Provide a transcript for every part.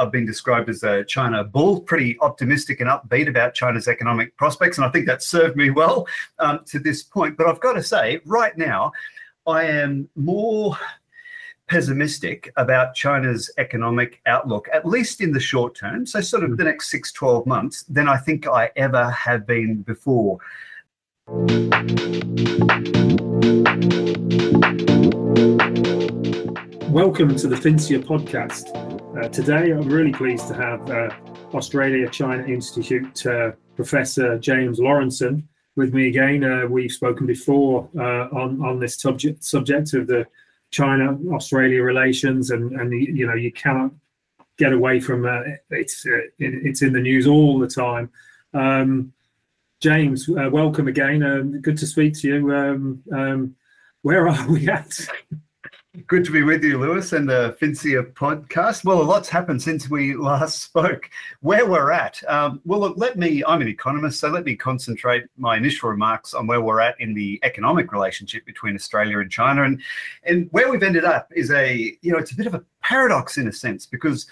I've been described as a China bull, pretty optimistic and upbeat about China's economic prospects, and I think that served me well to this point. But I've got to say, right now, I am more pessimistic about China's economic outlook, at least in the short term, so sort of the next 6, 12 months, than I think I ever have been before. Welcome to the FinCIA podcast. Today I'm really pleased to have Australia-China Institute Professor James Lawrenson with me again. We've spoken before on this subject of the China-Australia relations, and you know, you cannot get away from it's in the news all the time. James, welcome again. Good to speak to you. Where are we at? Good to be with you, Lewis, and the FinCIA podcast. Well, a lot's happened since we last spoke. Where we're at? Well, look, I'm an economist, so let me concentrate my initial remarks on where we're at in the economic relationship between Australia and China. And where we've ended up is it's a bit of a paradox in a sense, because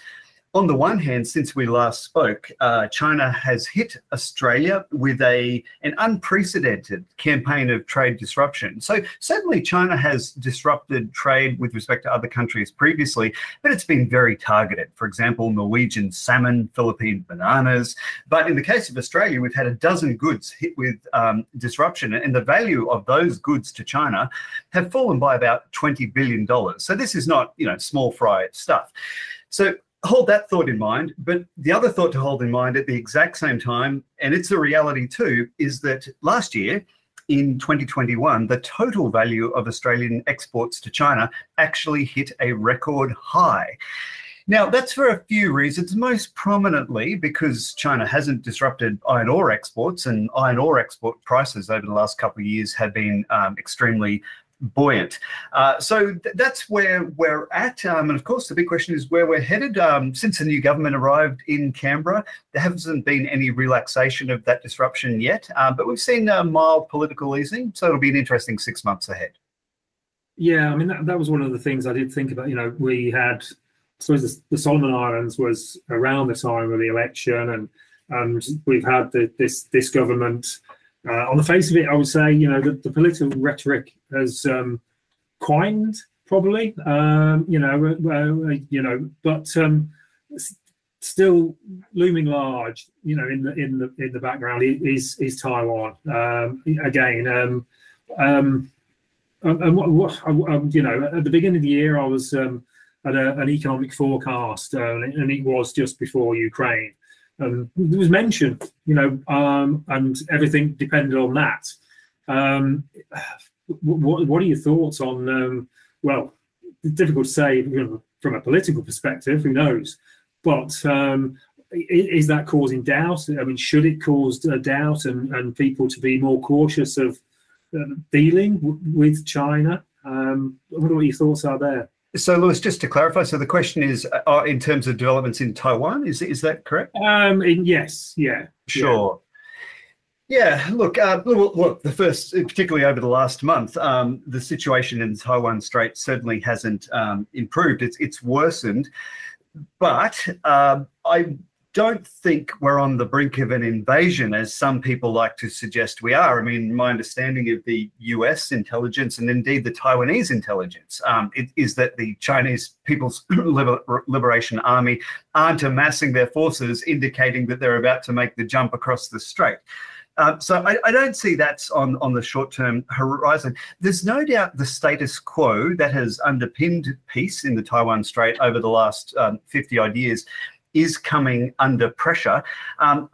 on the one hand, since we last spoke, China has hit Australia with an unprecedented campaign of trade disruption. So certainly China has disrupted trade with respect to other countries previously, but it's been very targeted. For example, Norwegian salmon, Philippine bananas. But in the case of Australia, we've had a dozen goods hit with disruption, and the value of those goods to China have fallen by about $20 billion. So this is not, small fry stuff. So hold that thought in mind. But the other thought to hold in mind at the exact same time, and it's a reality too, is that last year, in 2021, the total value of Australian exports to China actually hit a record high. Now, that's for a few reasons, most prominently because China hasn't disrupted iron ore exports, and iron ore export prices over the last couple of years have been extremely buoyant. So that's where we're at. And of course, the big question is where we're headed. Since the new government arrived in Canberra, there hasn't been any relaxation of that disruption yet. But we've seen a mild political easing. So it'll be an interesting 6 months ahead. Yeah, I mean, that was one of the things I did think about. We had, I suppose, the Solomon Islands was around the time of the election. And we've had this government. On the face of it, I would say, the political rhetoric has quieted, probably, but still looming large, in the background is Taiwan again. And at the beginning of the year, I was at an economic forecast, and it was just before Ukraine. It was mentioned, and everything depended on that. What are your thoughts on, well, it's difficult to say from a political perspective, who knows, but is that causing doubt? I mean, should it cause a doubt and people to be more cautious of dealing with China? I wonder what your thoughts are there. So, Lewis, just to clarify, so the question is in terms of developments in Taiwan, is that correct? Yes, yeah. Sure. Yeah, look, the first, particularly over the last month, the situation in the Taiwan Strait certainly hasn't improved. It's worsened. But I don't think we're on the brink of an invasion, as some people like to suggest we are. I mean, my understanding of the US intelligence, and indeed the Taiwanese intelligence, is that the Chinese People's Liberation Army aren't amassing their forces, indicating that they're about to make the jump across the strait. So I don't see that's on the short-term horizon. There's no doubt the status quo that has underpinned peace in the Taiwan Strait over the last 50-odd years is coming under pressure.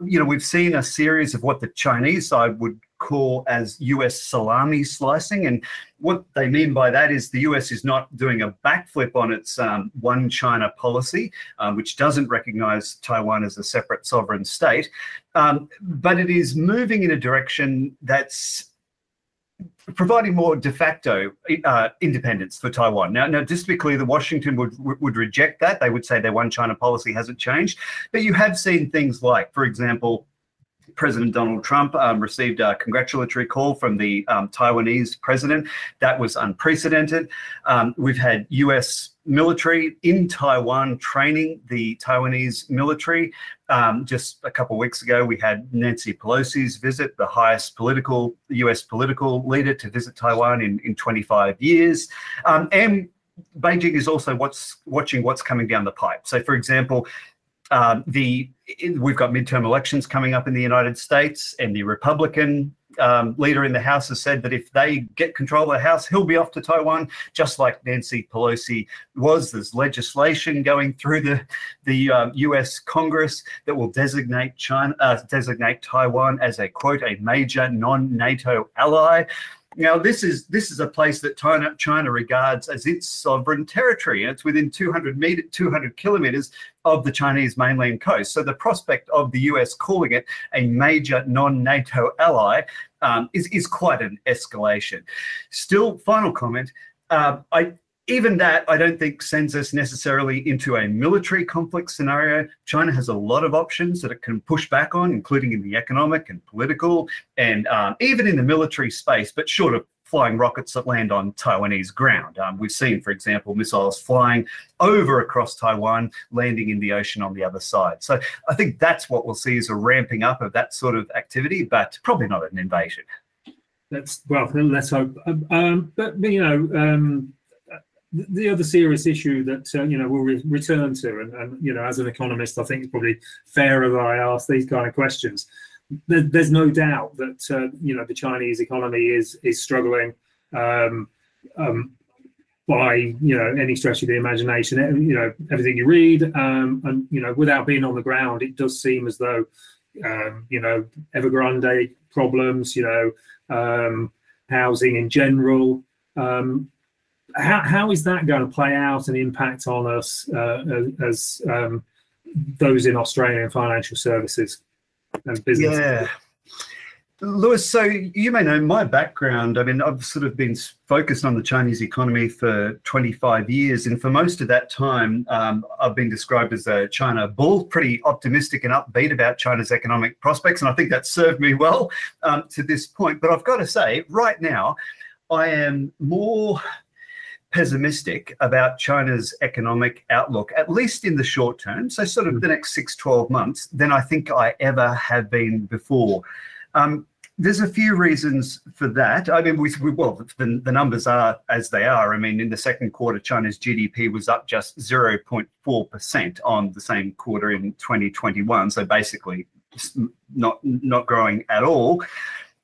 We've seen a series of what the Chinese side would call as US salami slicing. And what they mean by that is the US is not doing a backflip on its one China policy, which doesn't recognize Taiwan as a separate sovereign state. But it is moving in a direction that's providing more de facto independence for Taiwan. Now, just to be clear, the Washington would reject that. They would say their one China policy hasn't changed. But you have seen things like, for example, President Donald Trump received a congratulatory call from the Taiwanese president. That was unprecedented. We've had US military in Taiwan training the Taiwanese military. Just a couple of weeks ago, we had Nancy Pelosi's visit, the highest political US political leader to visit Taiwan in 25 years. And Beijing is also watching what's coming down the pipe. So, for example, we've got midterm elections coming up in the United States, and the Republican leader in the House has said that if they get control of the House, he'll be off to Taiwan, just like Nancy Pelosi was. There's legislation going through the US Congress that will designate Taiwan as a, quote, a major non-NATO ally. Now, this is a place that China regards as its sovereign territory, and it's within 200 kilometres of the Chinese mainland coast. So the prospect of the US calling it a major non-NATO ally is quite an escalation. Still, final comment, even that, I don't think, sends us necessarily into a military conflict scenario. China has a lot of options that it can push back on, including in the economic and political and even in the military space, but short of flying rockets that land on Taiwanese ground. We've seen, for example, missiles flying over across Taiwan, landing in the ocean on the other side. So I think that's what we'll see, is a ramping up of that sort of activity, but probably not an invasion. Well, let's hope. But, you know, the other serious issue that we'll return to, and as an economist, I think it's probably fairer that I ask these kind of questions. There's no doubt that the Chinese economy is struggling by any stretch of the imagination. Everything you read, and without being on the ground, it does seem as though Evergrande problems, housing in general. How is that going to play out and impact on us as those in Australian financial services and business? Yeah. Lewis, so you may know my background. I mean, I've sort of been focused on the Chinese economy for 25 years. And for most of that time, I've been described as a China bull, pretty optimistic and upbeat about China's economic prospects. And I think that served me well to this point. But I've got to say, right now, I am more pessimistic about China's economic outlook, at least in the short term, so sort of the next 6-12 months, than I think I ever have been before. There's a few reasons for that. I mean, the numbers are as they are. I mean, in the second quarter, China's GDP was up just 0.4% on the same quarter in 2021, so basically not growing at all.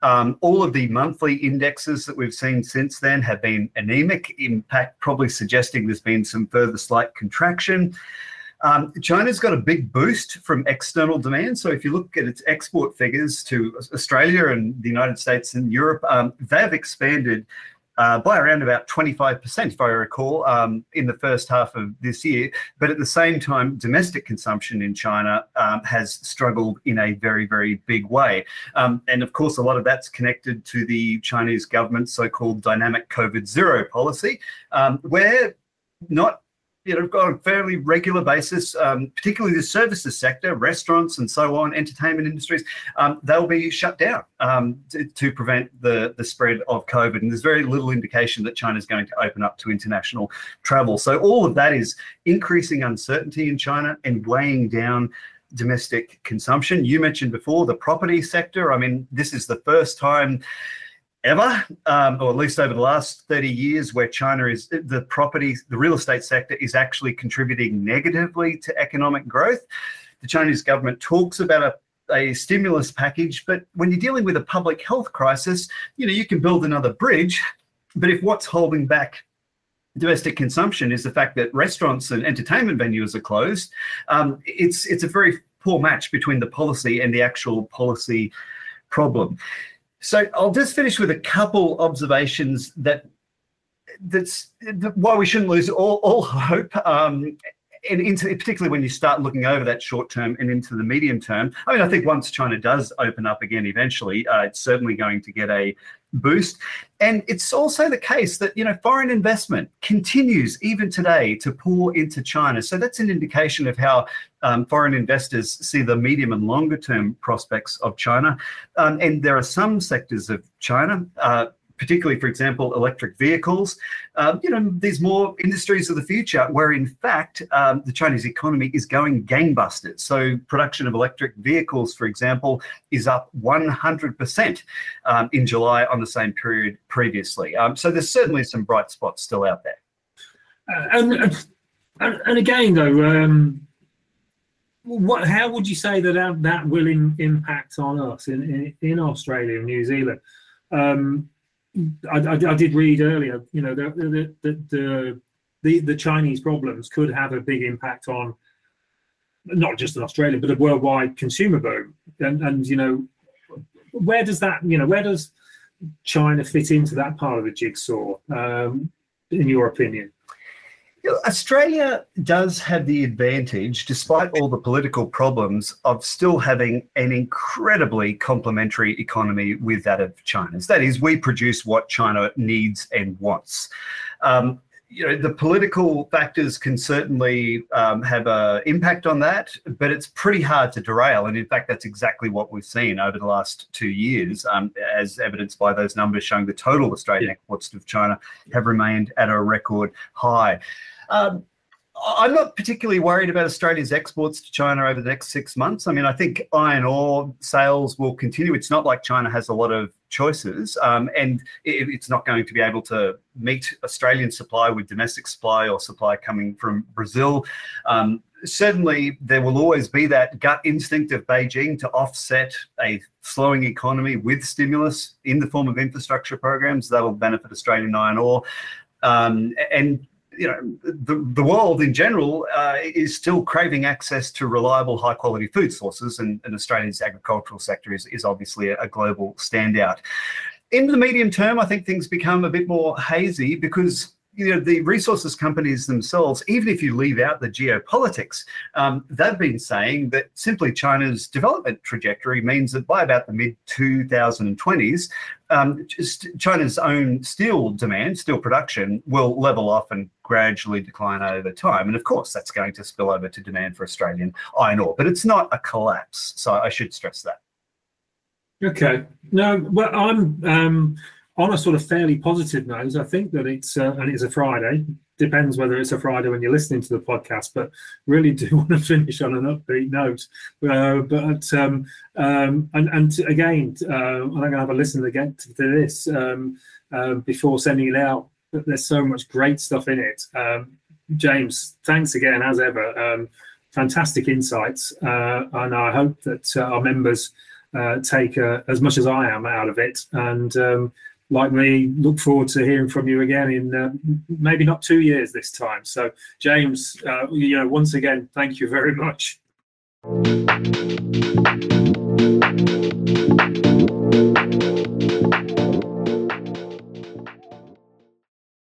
All of the monthly indexes that we've seen since then have been anemic, in fact, probably suggesting there's been some further slight contraction. China's got a big boost from external demand. So if you look at its export figures to Australia and the United States and Europe, they've expanded by around about 25%, if I recall, in the first half of this year. But at the same time, domestic consumption in China has struggled in a very, very big way. And of course, a lot of that's connected to the Chinese government's so-called dynamic COVID zero policy, where on a fairly regular basis, particularly the services sector, restaurants and so on, entertainment industries, they'll be shut down to prevent the spread of COVID. And there's very little indication that China's going to open up to international travel. So all of that is increasing uncertainty in China and weighing down domestic consumption. You mentioned before the property sector. I mean, this is the first time ever, or at least over the last 30 years, where China is, the real estate sector is actually contributing negatively to economic growth. The Chinese government talks about a stimulus package, but when you're dealing with a public health crisis, you can build another bridge, but if what's holding back domestic consumption is the fact that restaurants and entertainment venues are closed, it's a very poor match between the policy and the actual policy problem. So I'll just finish with a couple observations why we shouldn't lose all hope particularly when you start looking over that short term and into the medium term. I mean, I think once China does open up again eventually, it's certainly going to get a boost. And it's also the case that, you know, foreign investment continues even today to pour into China. So that's an indication of how foreign investors see the medium and longer term prospects of China. And there are some sectors of China, particularly, for example, electric vehicles, you know, these more industries of the future where, in fact, the Chinese economy is going gangbusters. So production of electric vehicles, for example, is up 100% in July on the same period previously. So there's certainly some bright spots still out there. And again, though, how would you say that will impact on us in Australia and New Zealand? I did read earlier, you know, the Chinese problems could have a big impact on not just in Australia but a worldwide consumer boom. And you know, where does that, you know, where does China fit into that part of the jigsaw, in your opinion? Australia does have the advantage, despite all the political problems, of still having an incredibly complementary economy with that of China's. That is, we produce what China needs and wants. You know, the political factors can certainly have an impact on that, but it's pretty hard to derail. And in fact, that's exactly what we've seen over the last 2 years, as evidenced by those numbers showing the total Australian exports to China have remained at a record high. I'm not particularly worried about Australia's exports to China over the next 6 months. I mean, I think iron ore sales will continue. It's not like China has a lot of choices, and it's not going to be able to meet Australian supply with domestic supply or supply coming from Brazil. Certainly, there will always be that gut instinct of Beijing to offset a slowing economy with stimulus in the form of infrastructure programs that will benefit Australian iron ore. And you know, the world in general is still craving access to reliable, high-quality food sources, and Australia's agricultural sector is obviously a global standout. In the medium term, I think things become a bit more hazy because, you know, the resources companies themselves, even if you leave out the geopolitics, they've been saying that simply China's development trajectory means that by about the mid-2020s, China's own steel demand, steel production, will level off and gradually decline over time. And of course, that's going to spill over to demand for Australian iron ore, but it's not a collapse. So I should stress that. Okay. No, well, I'm... on a sort of fairly positive note, I think that it's, and it's a Friday, depends whether it's a Friday when you're listening to the podcast, but really do want to finish on an upbeat note. And again, I'm going to have a listen again to this before sending it out. But there's so much great stuff in it. James, thanks again, as ever. Fantastic insights. And I hope that our members take as much as I am out of it. And like me, look forward to hearing from you again in maybe not 2 years this time. So, James, you know, once again, thank you very much.